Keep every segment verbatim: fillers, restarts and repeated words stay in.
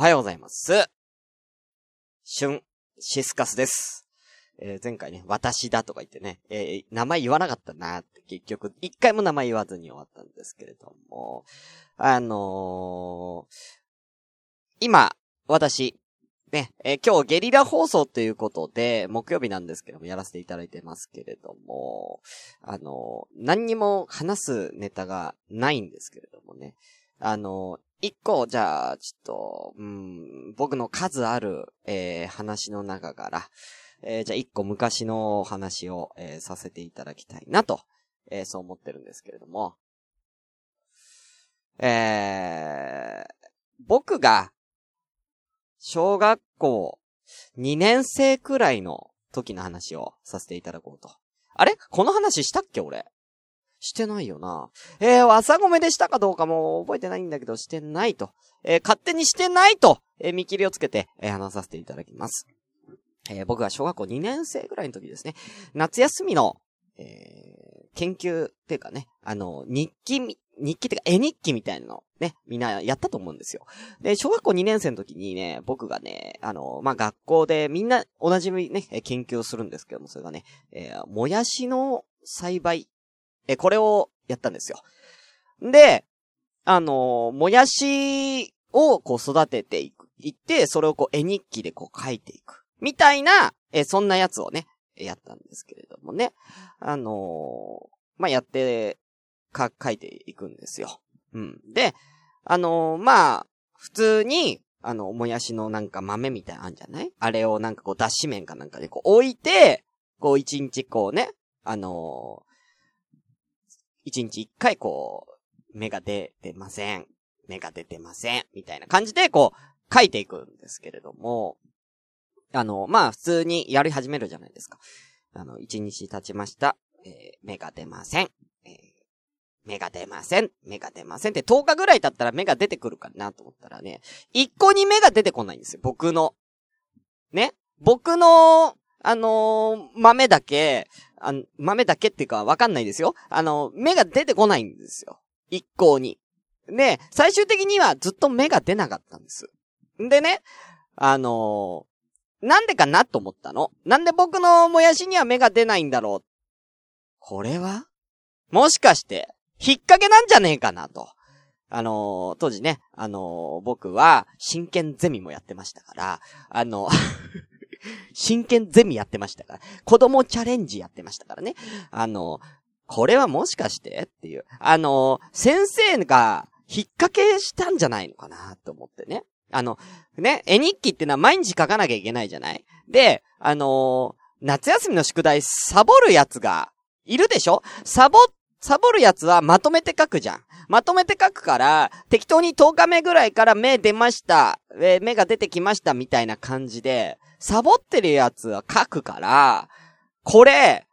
おはようございます。シュンシスカスです。えー、前回ね、私だとか言ってね、えー、名前言わなかったなって結局一回も名前言わずに終わったんですけれども、あのー、今私ね、えー、今日ゲリラ放送ということで木曜日なんですけどもやらせていただいてますけれども、あのー、何にも話すネタがないんですけれどもね、あのー。一個、じゃあ、ちょっと、うん、僕の数ある、えー、話の中から、えー、じゃあ一個昔の話を、えー、させていただきたいなと、えー、そう思ってるんですけれども、えー、僕が、小学校にねんせいくらいの時の話をさせていただこうと。あれ？この話したっけ俺。してないよな。えー、朝ごめでしたかどうかも覚えてないんだけど、してないと。えー、勝手にしてないと、えー、見切りをつけて、えー、話させていただきます。えー、僕は小学校にねんせいぐらいの時ですね。夏休みの、えー、研究っていうかね、あの、日記、日記っていうか絵日記みたいなのね、みんなやったと思うんですよ。で、小学校にねんせいの時にね、僕がね、あの、まあ、学校でみんな同じね、研究をするんですけども、それがね、えー、もやしの栽培。え、これをやったんですよ。で、あのー、もやしをこう育てていく、いって、それをこう絵日記でこう描いていく。みたいな、え、そんなやつをね、やったんですけれどもね。あのー、まあ、やって、か、描いていくんですよ。うん。で、あのー、まあ、普通に、あの、もやしのなんか豆みたいなのあるんじゃない？あれをなんかこう、脱脂麺かなんかでこう置いて、こう一日こうね、あのー、一日一回こう、芽が出てません。芽が出てません。みたいな感じでこう、書いていくんですけれども、あの、まあ普通にやり始めるじゃないですか。あの、一日経ちました。えー、芽が出ません。えー、芽が出ません。芽が出ませんってとおかぐらい経ったら芽が出てくるかなと思ったらね、一個に芽が出てこないんですよ。僕の。ね。僕の、あのー、豆だけ、あの、豆だけっていうかわかんないですよ。あの、芽が出てこないんですよ。一向に。で、最終的にはずっと芽が出なかったんです。でね、あのー、なんでかなと思ったの。なんで僕のもやしには芽が出ないんだろう。これは？もしかして、引っ掛けなんじゃねえかなと。あのー、当時ね、あのー、僕は真剣ゼミもやってましたから、あのー、真剣ゼミやってましたから。子供チャレンジやってましたからね。あの、これはもしかしてっていう。あの、先生が引っ掛けしたんじゃないのかなと思ってね。あの、ね、絵日記ってのは毎日書かなきゃいけないじゃない？で、あの、夏休みの宿題サボるやつがいるでしょ？サボ、サボるやつはまとめて書くじゃん。まとめて書くから、適当にとおかめぐらいから芽出ました。えー、芽が出てきましたみたいな感じで、サボってるやつは書くから、これ、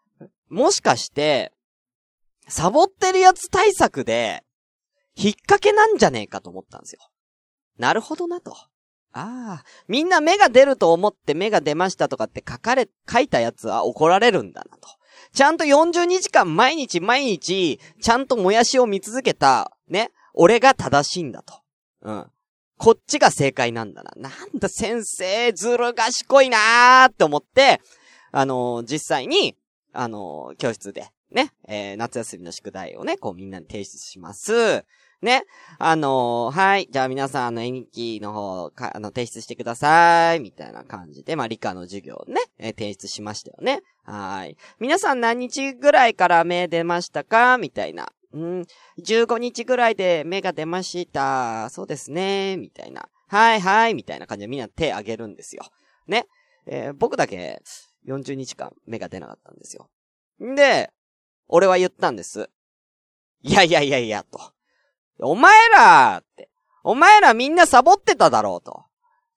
もしかして、サボってるやつ対策で、引っ掛けなんじゃねえかと思ったんですよ。なるほどなと。ああ、みんな芽が出ると思って芽が出ましたとかって書かれ、書いたやつは怒られるんだなと。ちゃんとよんじゅうにじかん毎日毎日、ちゃんともやしを見続けた、ね、俺が正しいんだと。うん。こっちが正解なんだな。なんだ先生、ずる賢いなーって思って、あのー、実際に、あのー、教室で、ね、えー、夏休みの宿題をね、こうみんなに提出します。ね、あのー、はい、じゃあ皆さん、あの、絵日記の方、か、あの、提出してください、みたいな感じで、まあ、理科の授業ね、えー、提出しましたよね。はい。皆さん何日ぐらいから芽出ましたかみたいな。うん、じゅうごにちぐらいで芽が出ました。そうですね。みたいな。はいはい。みたいな感じでみんな手あげるんですよ。ね。えー、僕だけよんじゅうにちかん芽が出なかったんですよ。んで、俺は言ったんです。いやいやいやいや、と。お前らって、お前らみんなサボってただろうと。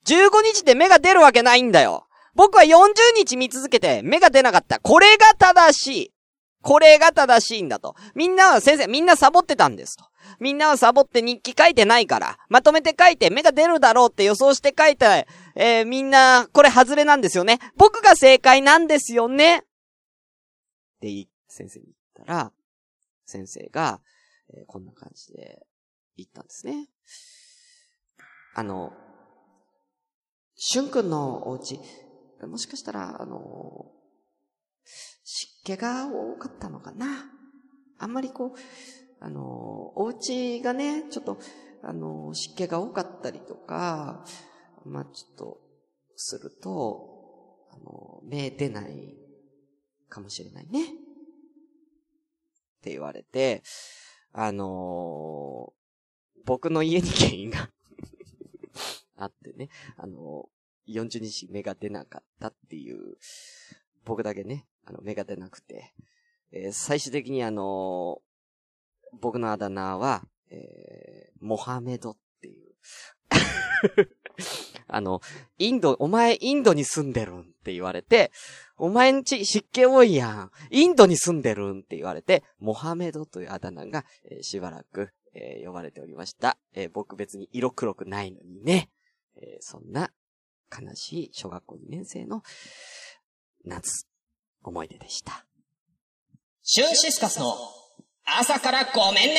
じゅうごにちで芽が出るわけないんだよ。僕はよんじゅうにち見続けて芽が出なかった。これが正しい。これが正しいんだと。みんなは先生、みんなサボってたんですと。みんなはサボって日記書いてないから、まとめて書いて芽が出るだろうって予想して書いた、えー、みんな、これ外れなんですよね。僕が正解なんですよね。って先生に言ったら、先生が、えー、こんな感じで言ったんですね。あの、しゅんくんのお家、もしかしたら、あの、湿気が多かったのかな。あんまりこう、あの、お家がね、ちょっと、あの、湿気が多かったりとか、まあ、ちょっと、すると、あの、芽出ないかもしれないね。って言われて、あの、僕の家に原因があってね、あの、よんじゅうにち芽が出なかったっていう、僕だけね、あの、芽が出なくて、えー、最終的にあの、僕のあだ名は、えー、モハメドっていう。あの、インド、お前インドに住んでるんって言われて、お前んち湿気多いやん。インドに住んでるんって言われて、モハメドというあだ名が、えー、しばらく、えー、呼ばれておりました。えー、僕別に色黒くないのにね。えー、そんな悲しい小学校にねん生の夏、思い出でした。シュンシスカスの朝からごめんね。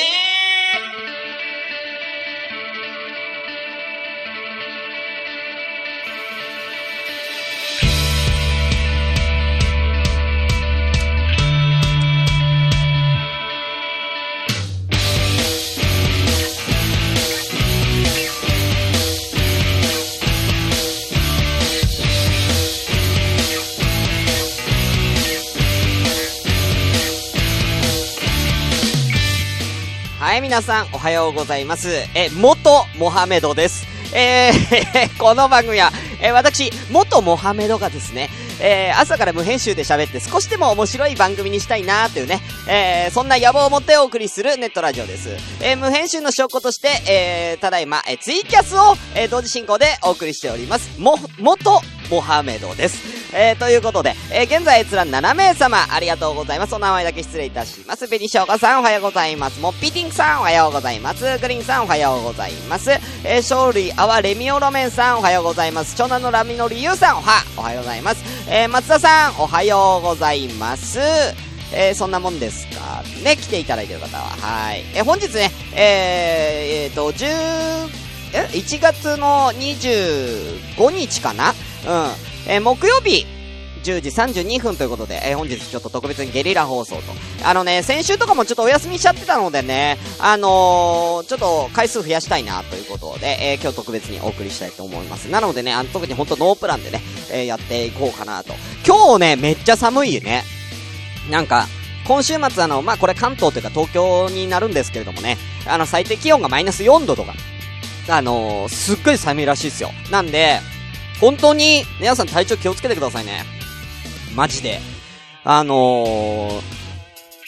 はい、皆さんおはようございます。え、元モハメドです。えー、この番組は、えー、私、元モハメドがですね、えー、朝から無編集で喋って少しでも面白い番組にしたいなーというね、えー、そんな野望を持ってお送りするネットラジオです。えー、無編集の証拠として、えー、ただいま、えー、ツイキャスを、えー、同時進行でお送りしております。も、元モハメドです。えー、ということで、えー、現在閲覧ななめいさま、ありがとうございます。お名前だけ失礼いたします。紅しょうがさん、おはようございます。モッピーティングさん、おはようございます。グリーンさん、おはようございます。えー、勝利、あわ、レミオロメンさん、おはようございます。長男のラミノリユウさん、おは、おはようございます。えー、松田さん、おはようございます。えー、そんなもんですかね、来ていただいている方は。はい。えー、本日ね、えー、えー、と、10、え ?いちがつのにじゅうごにちかな、うん。えー、木曜日じゅうじさんじゅうにふんということで、えー、本日ちょっと特別にゲリラ放送と、あのね、先週とかもちょっとお休みしちゃってたのでね、あのー、ちょっと回数増やしたいなということで、えー、今日特別にお送りしたいと思います。なのでね、あの特に本当ノープランでね、えー、やっていこうかなと。今日ね、めっちゃ寒いね。なんか今週末、あのまあこれ関東というか東京になるんですけれどもね、あの最低気温がマイナスよんどとか、あのー、すっごい寒いらしいですよ。なんで本当に皆さん体調気をつけてくださいね。マジで。あのー、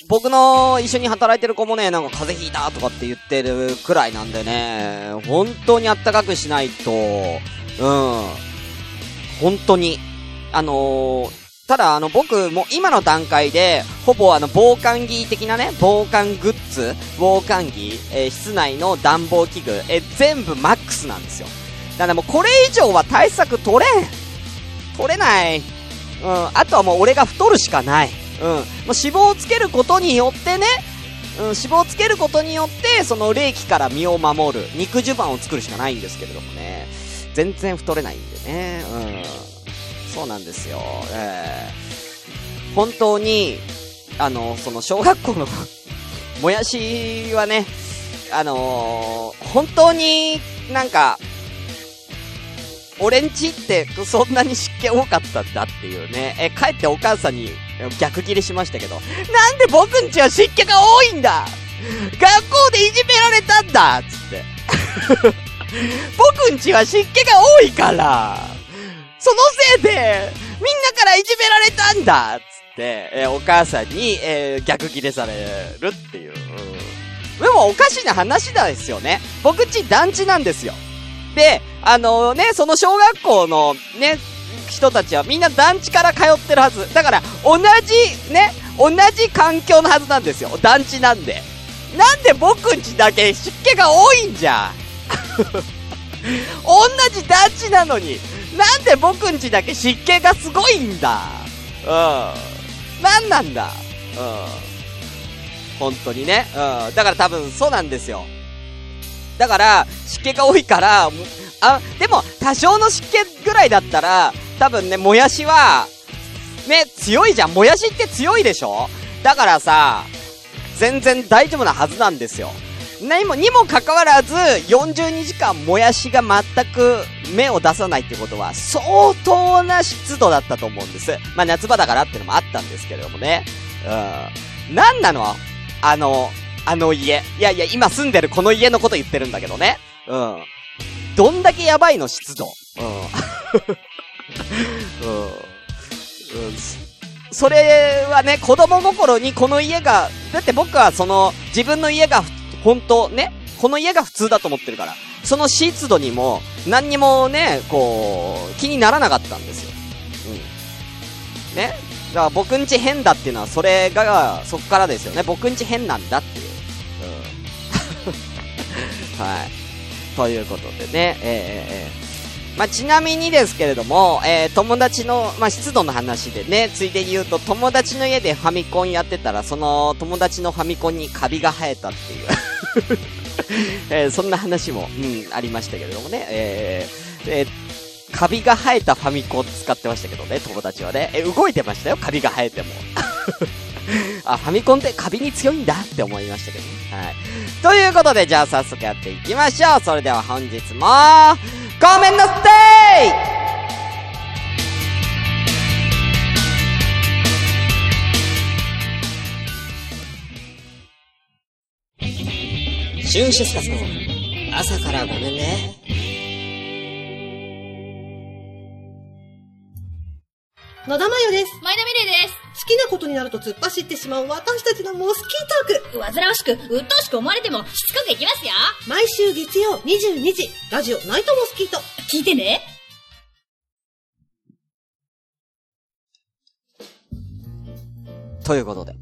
僕の一緒に働いてる子もね、なんか風邪ひいたとかって言ってるくらいなんでね、本当にあったかくしないと、うん、本当に。あのー、ただあの僕も今の段階で、ほぼあの防寒着的なね、防寒グッズ、防寒着、えー、室内の暖房器具、えー、全部マックスなんですよ。だからもうこれ以上は対策取れん取れない、うん、あとはもう俺が太るしかない、うん、もう脂肪をつけることによってね、うん、脂肪をつけることによってその冷気から身を守る肉襦袢を作るしかないんですけれどもね、全然太れないんでね、うん、そうなんですよ、えー、本当にあのその小学校のもやしはね、あのー、本当になんか俺んちってそんなに湿気多かったんだっていうね、え帰ってお母さんに逆ギレしましたけど、なんで僕んちは湿気が多いんだ、学校でいじめられたんだっつって僕んちは湿気が多いからそのせいでみんなからいじめられたんだっつって、えお母さんに、えー、逆ギレされるっていう、うん、でもおかしな話なんですよね。僕んち団地なんですよ。で、あのー、ね、その小学校のね、人たちはみんな団地から通ってるはず。だから、同じ、ね、同じ環境のはずなんですよ。団地なんで。なんで僕んちだけ湿気が多いんじゃん。同じ団地なのに、なんで僕んちだけ湿気がすごいんだ。うん。なんなんだ。うん。本当にね。うん。だから多分そうなんですよ。だから、湿気が多いから、あ、でも多少の湿気ぐらいだったら多分ね、もやしはね、強いじゃん。もやしって強いでしょ。だからさ、全然大丈夫なはずなんですよ。何もにもかかわらずよんじゅうにじかんもやしが全く芽を出さないってことは相当な湿度だったと思うんです。まあ夏場だからってのもあったんですけれどもね。うん。なんなのあのあの家。いやいや、今住んでるこの家のこと言ってるんだけどね。うん。どんだけやばいの、湿度。うん。うん。うん。それはね、子供心にこの家が、だって僕はその、自分の家が本当ね、この家が普通だと思ってるから、その湿度にも、何にもね、こう、気にならなかったんですよ。うん。ね。だから僕んち変だっていうのは、それが、そっからですよね。僕んち変なんだっていう。うん。はい。ということでね、えーえー、まあ、ちなみにですけれども、えー、友達の、まあ、湿度の話でね、ついでに言うと、友達の家でファミコンやってたら、その友達のファミコンにカビが生えたっていう、えー、そんな話も、うん、ありましたけれどもね、えーえー、カビが生えたファミコン使ってましたけどね、友達はね、えー、動いてましたよ、カビが生えても。あ、ファミコンってカビに強いんだって思いましたけどね。はい。ということで、じゃあ早速やっていきましょう。それでは本日も、ごめんなさい！シュンシュスカスの朝からごめんね。野田真代です。前田美玲です。好きなことになると突っ走ってしまう私たちのモスキートーク。煩わしく、鬱陶しく思われても、しつこくいきますよ。毎週月曜にじゅうにじ、ラジオナイトモスキート。聞いてね。ということで、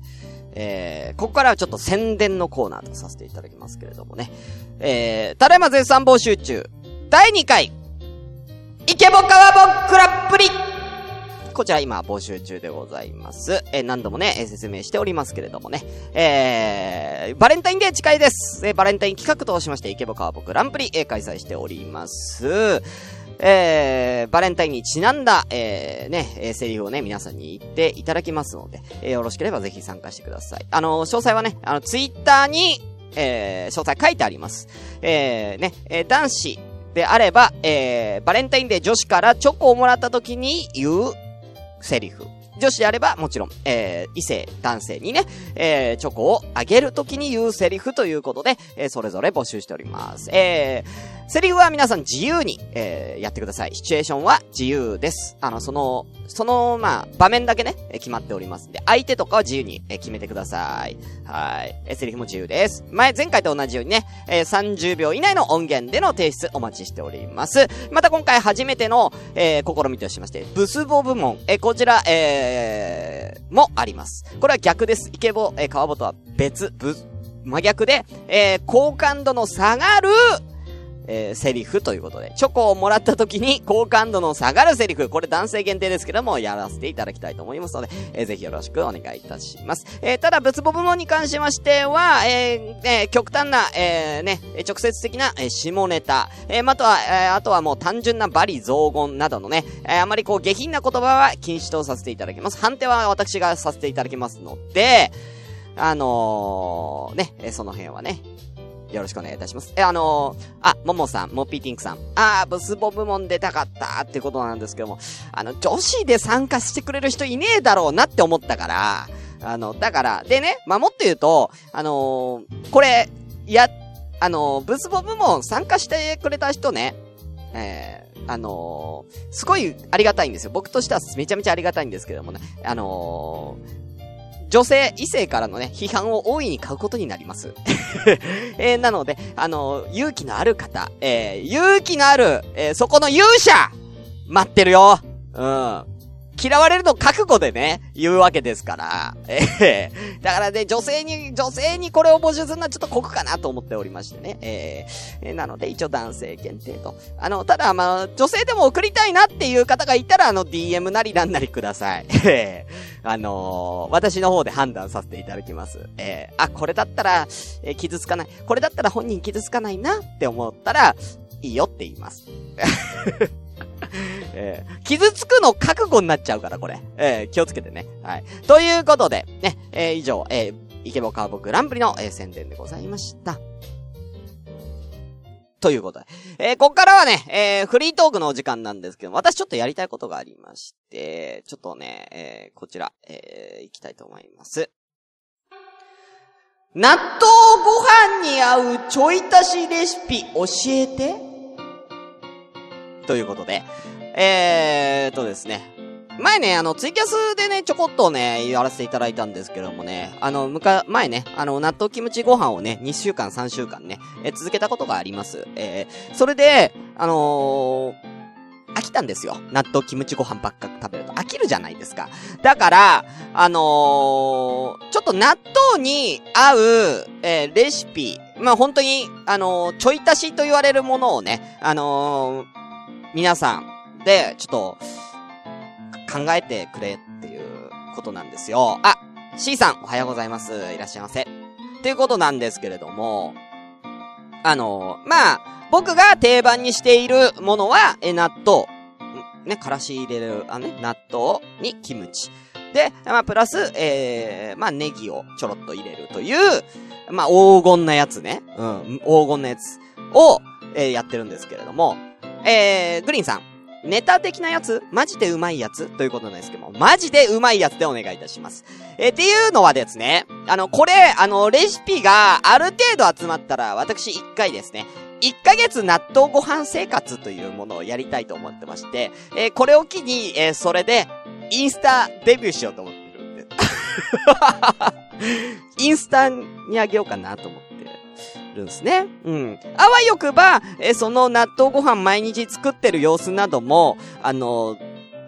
えー、ここからはちょっと宣伝のコーナーとさせていただきますけれどもね。えー、ただいま絶賛募集中、だいにかい、イケボカワボグラップリ。こちら今募集中でございます。えー、何度もね、えー、説明しておりますけれどもね、えー、バレンタインデー近いです。えー、バレンタイン企画としましてイケボカワボグランプリ、えー、開催しております。えー、バレンタインにちなんだ、えー、ね、えー、セリフをね、皆さんに言っていただきますので、えー、よろしければぜひ参加してください。あのー、詳細はね、あのツイッターに、えー、詳細書いてあります。えー、ね、えー、男子であれば、えー、バレンタインデー女子からチョコをもらった時に言うセリフ。女子であればもちろん、えー、異性男性にね、えー、チョコをあげるときに言うセリフということで、えー、それぞれ募集しております、えー、セリフは皆さん自由に、えー、やってください。シチュエーションは自由です。あのそのそのまあ場面だけね決まっておりますんで、相手とかは自由に、えー、決めてください。はい、えー、セリフも自由です。前前回と同じようにね、えー、さんじゅうびょう以内の音源での提出お待ちしております。また今回初めての、えー、試みとしましてブスボ部門、えー、こちら、えーえー、もあります。これは逆です。イケボ、えー、カワボとは別、ぶ、真逆で、えー、好感度の下がる、えー、セリフということで、チョコをもらった時に好感度の下がるセリフ、これ男性限定ですけども、やらせていただきたいと思いますので、えー、ぜひよろしくお願いいたします。えー、ただ、ブツボ部門に関しましては、えーえー、極端な、えー、ね、直接的な、えー、下ネタ、えー、または、えー、あとはもう単純なバリ雑言などのね、えー、あまりこう下品な言葉は禁止とさせていただきます。判定は私がさせていただきますので、あのー、ね、その辺はね、よろしくお願いいたします。え、あのー、あ、ももさん、もっぴーティンクさん。あー、ブスボ部門出たかったってことなんですけども、あの、女子で参加してくれる人いねえだろうなって思ったから、あの、だから、でね、まあ、もっと言うと、あのー、これ、や、あのー、ブスボ部門参加してくれた人ね、えー、あのー、すごいありがたいんですよ。僕としてはめちゃめちゃありがたいんですけどもね、あのー、女性、異性からのね、批判を大いに買うことになります。えー、なので、あのー、勇気のある方、えー、勇気のある、えー、そこの勇者待ってるよ。うん。嫌われるの覚悟でね、言うわけですから。えー、だからね、女性に、女性にこれを募集するのはちょっと酷かなと思っておりましてね。えーえー、なので、一応男性限定と。あの、ただ、まあ、女性でも送りたいなっていう方がいたら、あの、ディーエム なりなんなりください。えーあのー、私の方で判断させていただきます。えー、あ、これだったら、えー、傷つかない。これだったら本人傷つかないなって思ったら、いいよって言います、えー、傷つくの覚悟になっちゃうからこれ、えー、気をつけてね、はい、ということでね、えー、以上、えー、イケボカーボグランプリの、えー、宣伝でございましたということで、えー、こっからはね、えー、フリートークのお時間なんですけど、私ちょっとやりたいことがありまして、ちょっとね、えー、こちら、えー、行きたいと思います。納豆ご飯に合うちょい足しレシピ教えてということで、えーとですね、前ね、あの、ツイキャスでね、ちょこっとね、やらせていただいたんですけどもね、あの、むか、前ね、あの、納豆キムチご飯をね、にしゅうかん、さんしゅうかんね、え続けたことがあります。えー、それで、あのー、飽きたんですよ。納豆キムチご飯ばっか食べると飽きるじゃないですか。だから、あのー、ちょっと納豆に合う、えー、レシピ、まあ、本当に、あのー、ちょい足しと言われるものをね、あのー、皆さんで、ちょっと、考えてくれっていうことなんですよ。あ、C さんおはようございます。いらっしゃいませ。ということなんですけれども、あのー、まあ、僕が定番にしているものは、え、納豆。ね、からし入れる、あのね、納豆にキムチ。で、まあ、プラス、えー、まあ、ネギをちょろっと入れるという、まあ、黄金なやつね。うん、黄金なやつを、えー、やってるんですけれども、えー、グリーンさん。ネタ的なやつ、マジでうまいやつということなんですけども、マジでうまいやつでお願いいたします。えー、っていうのはですね、あの、これ、あの、レシピがある程度集まったら、私一回ですね、一ヶ月納豆ご飯生活というものをやりたいと思ってまして、えー、これを機に、えー、それで、インスタデビューしようと思ってるんで。インスタにあげようかなと思って。るんですね。うん。あわよくば、え、その納豆ご飯毎日作ってる様子なども、あの、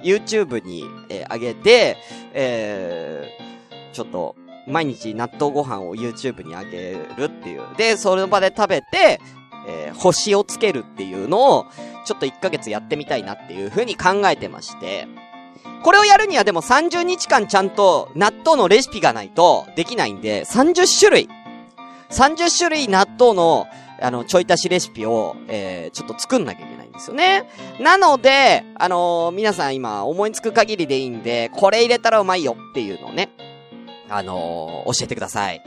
YouTube に、え、あげて、えー、ちょっと、毎日納豆ご飯を YouTube にあげるっていう。で、その場で食べて、えー、星をつけるっていうのを、ちょっといっかげつやってみたいなっていう風に考えてまして、これをやるにはでもさんじゅうにちかんちゃんと納豆のレシピがないとできないんで、さんじゅっしゅるい。さんじゅっしゅるい納豆の、あの、ちょい足しレシピを、えー、ちょっと作んなきゃいけないんですよね。なので、あのー、皆さん今、思いつく限りでいいんで、これ入れたらうまいよっていうのをね、あのー、教えてください。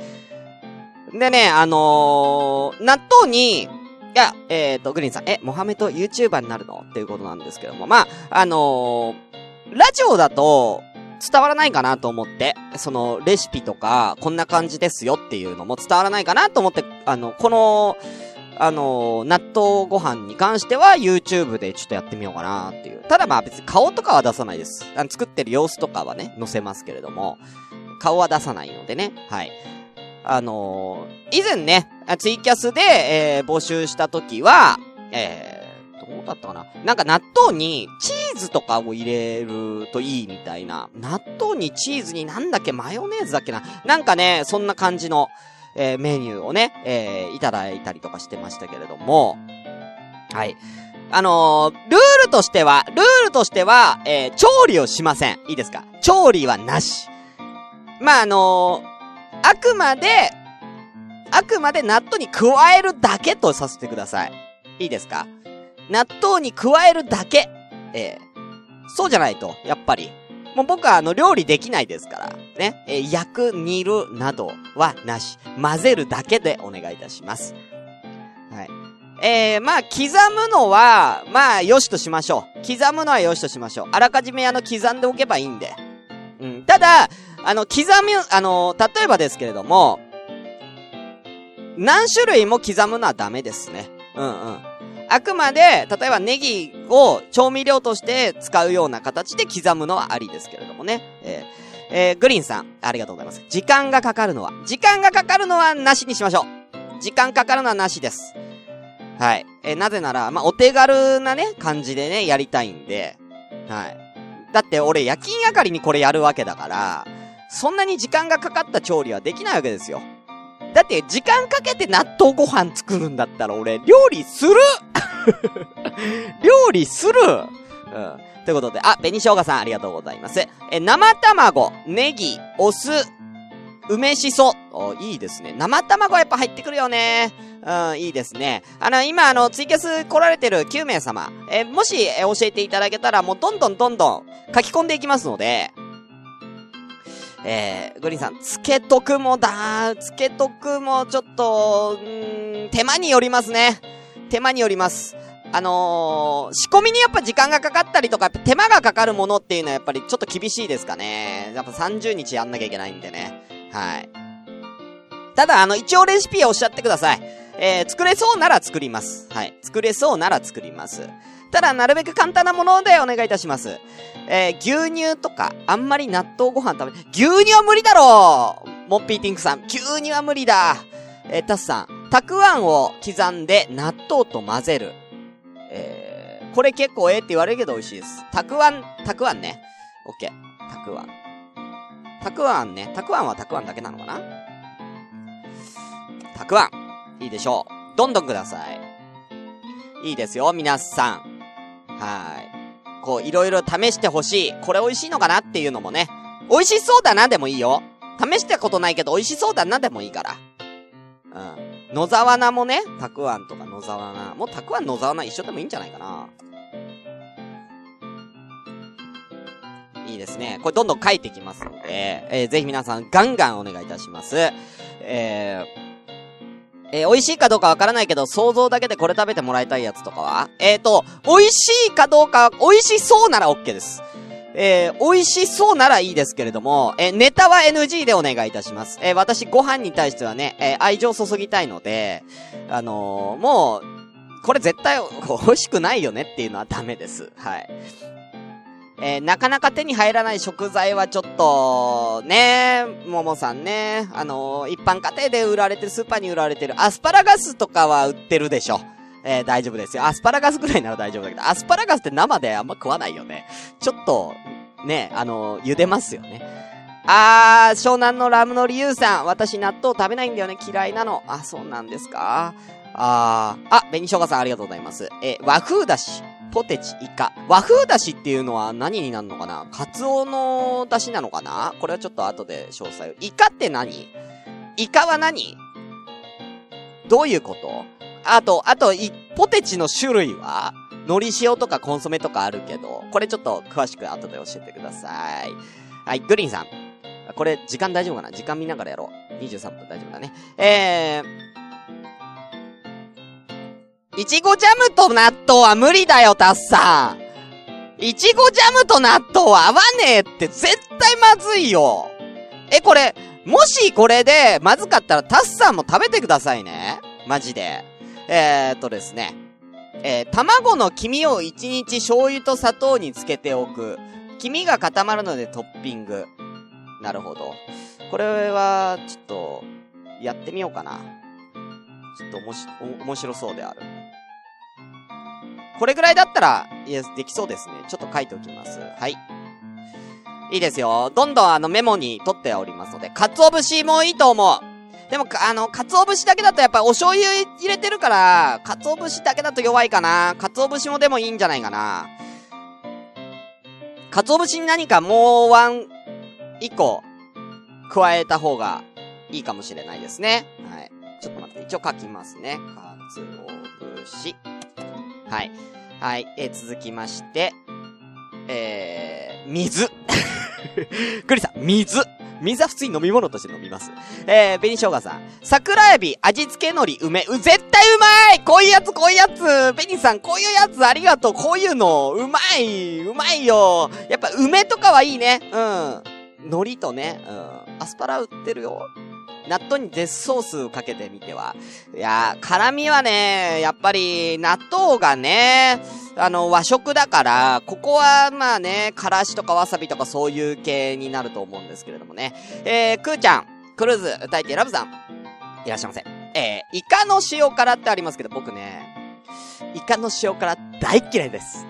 でね、あのー、納豆に、いや、えーと、グリーンさん、え、モハメと YouTuber になるのっていうことなんですけども、まあ、あのー、ラジオだと、伝わらないかなと思って、そのレシピとかこんな感じですよっていうのも伝わらないかなと思って、あのこのあの納豆ご飯に関しては YouTube でちょっとやってみようかなっていう。ただまあ別に顔とかは出さないです。あの作ってる様子とかはね載せますけれども、顔は出さないのでね、はい。あのー、以前ねツイキャスで、えー、募集した時は、えーどうだったかな？なんか納豆にチーズとかを入れるといいみたいな。納豆にチーズになんだっけ？マヨネーズだっけな？なんかね、そんな感じの、えー、メニューをね、えー、いただいたりとかしてましたけれども。はい。あのー、ルールとしては、ルールとしては、えー、調理をしません。いいですか？調理はなし。まあ、あのー、あくまで、あくまで納豆に加えるだけとさせてください。いいですか？納豆に加えるだけ、えー、そうじゃないとやっぱりもう僕はあの料理できないですからね、えー、焼く煮るなどはなし、混ぜるだけでお願いいたします。はい、えー、まあ刻むのはまあよしとしましょう。刻むのはよしとしましょう。あらかじめあの刻んでおけばいいんで、うん、ただあの刻みあの例えばですけれども何種類も刻むのはダメですね。うんうん。あくまで、例えばネギを調味料として使うような形で刻むのはありですけれどもね。えーえー、グリーンさん、ありがとうございます。時間がかかるのは、時間がかかるのはなしにしましょう。時間かかるのはなしです。はい。えー、なぜなら、まあ、お手軽なね、感じでね、やりたいんで。はい。だって俺、夜勤明かりにこれやるわけだから、そんなに時間がかかった調理はできないわけですよ。だって、時間かけて納豆ご飯作るんだったら俺、料理する料理する、うん、ということで、あ、紅生姜さんありがとうございます。え、生卵、ネギ、お酢、梅しそ。お、いいですね。生卵やっぱ入ってくるよね。うん、いいですね。あの、今、あの、ツイキャス来られてるきゅう名様、えー、もし、えー、教えていただけたら、もうどんどんどんどん書き込んでいきますので、えー、グリーンさん、つけとくもだ、つけとくもちょっと、んー、手間によりますね。手間によります。あのー、仕込みにやっぱ時間がかかったりとか、やっぱ手間がかかるものっていうのはやっぱりちょっと厳しいですかね。やっぱさんじゅうにちやんなきゃいけないんでね。はい。ただ、あの、一応レシピをおっしゃってください。えー、作れそうなら作ります。はい。作れそうなら作ります。ただ、なるべく簡単なものでお願いいたします。えー、牛乳とか、あんまり納豆ご飯食べ、牛乳は無理だろうモッピーティンクさん。牛乳は無理だ。えー、タスさん。たくあんを刻んで納豆と混ぜる。えー、これ結構ええって言われるけど美味しいです。たくあん、たくあんね。オッケー。たくあん。たくあんね。たくあんはたくあんだけなのかな？たくあん。いいでしょう。どんどんください。いいですよ、皆さん。はい。こう、いろいろ試してほしい。これ美味しいのかなっていうのもね。美味しそうだなでもいいよ。試したことないけど美味しそうだなでもいいから。うん。野沢菜もね、たくあんとか野沢菜。もうたくあん野沢菜一緒でもいいんじゃないかな。いいですね。これどんどん書いていきますので、えー、ぜひ皆さんガンガンお願いいたします。えーえー、美味しいかどうかわからないけど、想像だけでこれ食べてもらいたいやつとかはえーと、美味しいかどうか、美味しそうなら OK です。えー、美味しそうならいいですけれども、えー、ネタは エヌジー でお願いいたします。えー、私ご飯に対してはね、えー、愛情を注ぎたいので、あのー、もう、これ絶対美味しくないよねっていうのはダメです。はい。えー、なかなか手に入らない食材はちょっと、ね、ももさんね、あのー、一般家庭で売られてる、スーパーに売られてる、アスパラガスとかは売ってるでしょ。えー、大丈夫ですよ。アスパラガスくらいなら大丈夫だけど、アスパラガスって生であんま食わないよね。ちょっと、ね、あのー、茹でますよね。あー、湘南のラムの理由さん。私納豆食べないんだよね。嫌いなの。あ、そうなんですか。あー、あ、紅生姜さんありがとうございます。えー、和風だし、ポテチ、イカ。和風だしっていうのは何になるのかな？カツオのだしなのかな？これはちょっと後で詳細を。イカって何？イカは何？どういうこと？あと、あと、い、ポテチの種類は？海苔塩とかコンソメとかあるけど、これちょっと詳しく後で教えてください。はい、グリーンさん。これ、時間大丈夫かな？時間見ながらやろう。にじゅうさんぷん大丈夫だね。えー。いちごジャムと納豆は無理だよ、タッさん。いちごジャムと納豆は合わねえって絶対まずいよ。え、これ、もしこれでまずかったらタッさんも食べてくださいね。マジで。えーっとですね。えー、卵の黄身をいちにち醤油と砂糖につけておく。黄身が固まるのでトッピング。なるほど。これは、ちょっと、やってみようかな。ちょっとおもし、お、面白そうである。これぐらいだったら、いや、できそうですね。ちょっと書いておきます。はい。いいですよ。どんどんあのメモに取っておりますので。鰹節もいいと思う。でも、あの、鰹節だけだとやっぱお醤油入れてるから、鰹節だけだと弱いかな。鰹節もでもいいんじゃないかな。鰹節に何かもうワン、一個、加えた方がいいかもしれないですね。はい。ちょっと待って、一応書きますね。鰹節。はい。はい。えー、続きまして、えー、水。グリさん、水。水は普通に飲み物として飲みます。えー、紅生姜さん。桜エビ、味付け海苔、梅。う、絶対うまい！こういうやつ、こういうやつ！紅さん、こういうやつありがとう。こういうの、うまい！うまいよ！やっぱ梅とかはいいね。うん。海苔とね、うん。アスパラ売ってるよ。納豆にデスソースかけてみては。いやー、辛味はね、やっぱり、納豆がね、あの、和食だから、ここは、まあね、からしとかわさびとかそういう系になると思うんですけれどもね。えー、くーちゃん、クルーズ、歌い手ラブさん、いらっしゃいませ。えー、イカの塩辛ってありますけど、僕ね、イカの塩辛大嫌いです。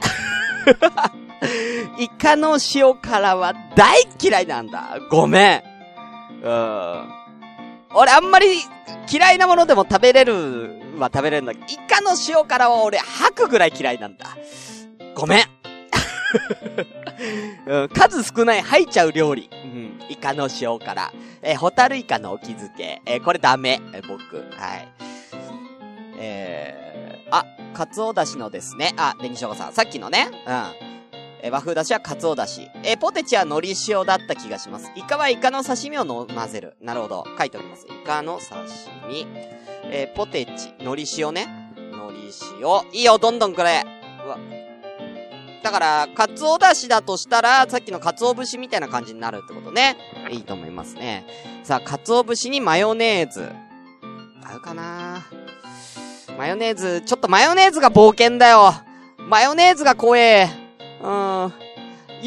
イカの塩辛は大嫌いなんだ。ごめん。うーん。俺あんまり嫌いなものでも食べれるは食べれるんだけど、イカの塩辛は俺吐くぐらい嫌いなんだ。ごめん。うん、数少ない入っちゃう料理、うん、イカの塩辛、えー、ホタルイカのお気漬け、えー、これダメ、えー、僕、はい、えー、あ、カツオだしのですね、あ、デニショコさん、さっきのね、うん。えー、和風だしはカツオだし。えー、ポテチは海苔塩だった気がします。イカはイカの刺身をの混ぜる。なるほど。書いております。イカの刺身。えー、ポテチ。海苔塩ね。海苔塩。いいよ、どんどんこれ。うわ。だから、カツオだしだとしたら、さっきのカツオ節みたいな感じになるってことね。いいと思いますね。さあ、カツオ節にマヨネーズ。合うかなー。マヨネーズ、ちょっとマヨネーズが冒険だよ。マヨネーズが怖え。うーん。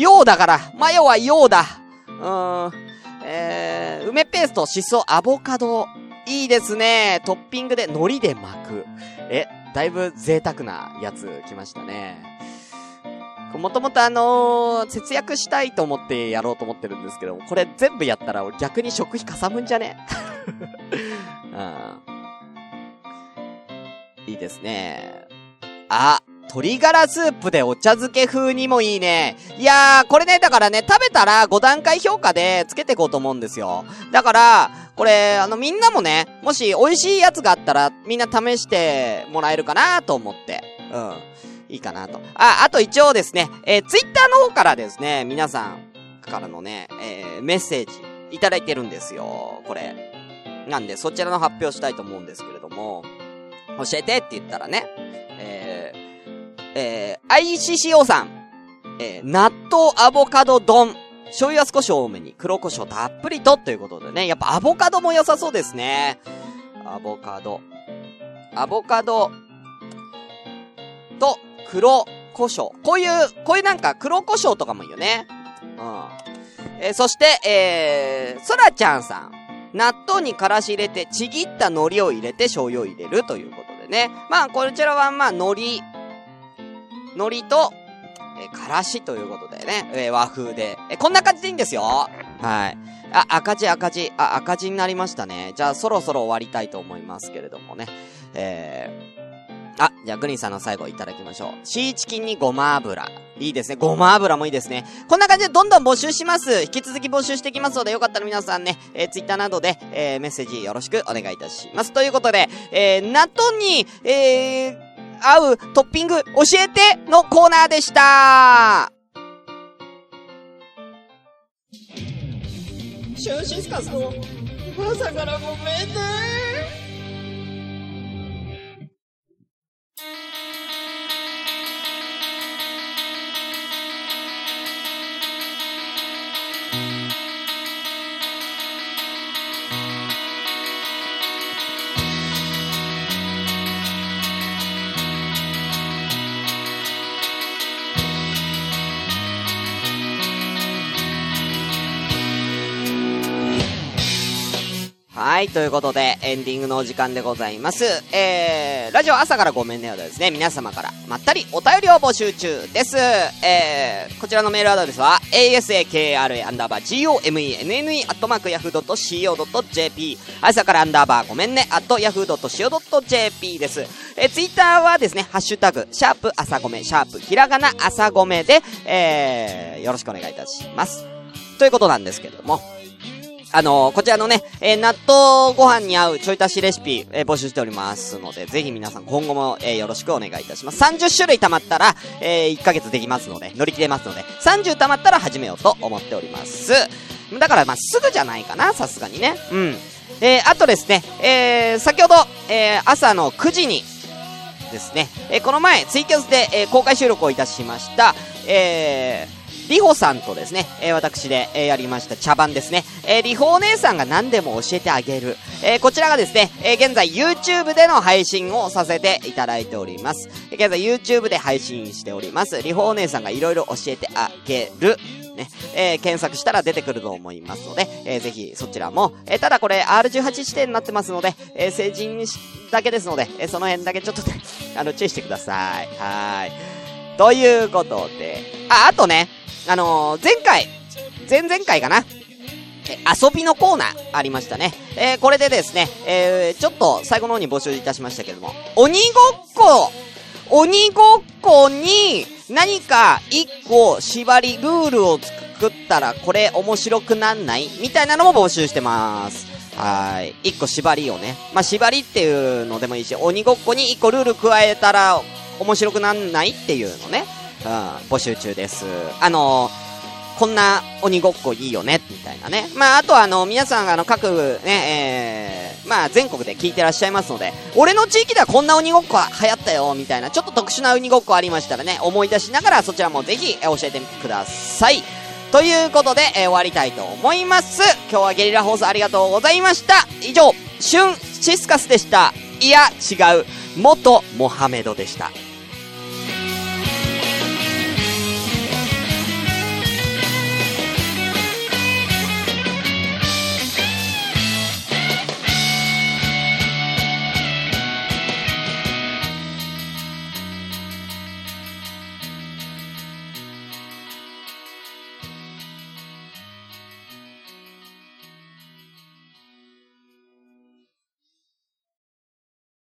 ようだから。マヨはようだ。うーん。えー、梅ペースト、シソ、アボカド。いいですね。トッピングで海苔で巻く。え、だいぶ贅沢なやつ来ましたね。もともとあのー、節約したいと思ってやろうと思ってるんですけど、これ全部やったら逆に食費かさむんじゃねうん。いいですね。あ。鶏ガラスープでお茶漬け風にもいいね。いやー、これね、だからね、食べたらご段階評価でつけていこうと思うんですよ。だから、これ、あの、みんなもね、もし美味しいやつがあったら、みんな試してもらえるかなと思って。うん。いいかなと。あ、あと一応ですね、えー、ツイッターの方からですね、皆さんからのね、えー、メッセージいただいてるんですよ。これ。なんで、そちらの発表したいと思うんですけれども、教えてって言ったらね、えー、えー、アイシーシーオー さん、えー、納豆アボカド丼、醤油は少し多めに、黒胡椒たっぷりと、ということでね、やっぱアボカドも良さそうですね。アボカド、アボカドと黒胡椒、こういうこういうなんか黒胡椒とかもいいよね。うん。えー、そして、えー、そらちゃんさん、納豆にからし入れてちぎった海苔を入れて醤油を入れるということでね、まあこちらはまあ海苔。海苔と、えー、からしということでね、えー、和風で、えー、こんな感じでいいんですよ。はい。あ、赤字赤字、あ、赤字になりましたね。じゃあそろそろ終わりたいと思いますけれどもね。えー、あ、じゃあグリーンさんの最後いただきましょう。シーチキンにごま油。いいですね。ごま油もいいですね。こんな感じでどんどん募集します。引き続き募集していきますので、よかったら皆さんね、えー、ツイッターなどで、えー、メッセージよろしくお願いいたします。ということで、えー、納豆に、えー、合うトッピング教えてのコーナーでした。シュンシスカさん、朝からごめんね。はい、ということで、エンディングのお時間でございます。えー、ラジオ朝からごめんねよでですね、皆様からまったりお便りを募集中です。えー、こちらのメールアドレスは、エーエスエーケーアールエーアンダーバージーオーエムイーエヌエヌイーアットマークヤフードットシーオードットジェーピー、朝からアンダーバーごめんね、アットヤフー.co.jp です。えー、ツイッターはですね、ハッシュタグ、シャープ朝ごめ、シャープひらがな朝ごめで、えー、よろしくお願いいたします。ということなんですけれども、あのー、こちらのね、えー、納豆ご飯に合うちょい足しレシピ、えー、募集しておりますので、ぜひ皆さん今後も、えー、よろしくお願いいたします。さんじゅっしゅるい溜まったら、えー、いっかげつできますので、乗り切れますので、さんじゅう溜まったら始めようと思っております。だからまあ、すぐじゃないかな、さすがにね。うん。えー、あとですね、えー、先ほど、えー、朝のくじに、ですね、えー、この前、ツイキャスで、えー、公開収録をいたしました、えー、リホさんとですね、えー、私で、えー、やりました茶番ですね、えー、リホお姉さんが何でも教えてあげる、えー、こちらがですね、えー、現在 YouTube での配信をさせていただいております。現在 YouTube で配信しております。リホお姉さんがいろいろ教えてあげるね、えー、検索したら出てくると思いますので、えー、ぜひそちらも、えー、ただこれ アールじゅうはち 指定になってますので、えー、成人だけですので、えー、その辺だけちょっとねあの注意してください。はーい、ということで、あ、あとね、あのー、前回、前々回かな、え遊びのコーナーありましたね。えー、これでですね、えー、ちょっと最後の方に募集いたしましたけれども、鬼ごっこ、鬼ごっこに、何か一個縛りルールを作ったらこれ面白くなんないみたいなのも募集してます。はい、一個縛りをね、まあ、縛りっていうのでもいいし、鬼ごっこに一個ルール加えたら面白くなんないっていうのね、うん、募集中です。あのーこんな鬼ごっこいいよねみたいなね。まああとはあの皆さんがあの各ね、えー、まあ全国で聞いてらっしゃいますので、俺の地域ではこんな鬼ごっこ流行ったよみたいなちょっと特殊な鬼ごっこありましたらね、思い出しながらそちらもぜひ教えてください。ということで、えー、終わりたいと思います。今日はゲリラ放送ありがとうございました。以上、シュンシスカスでした。いや違う、元モハメドでした。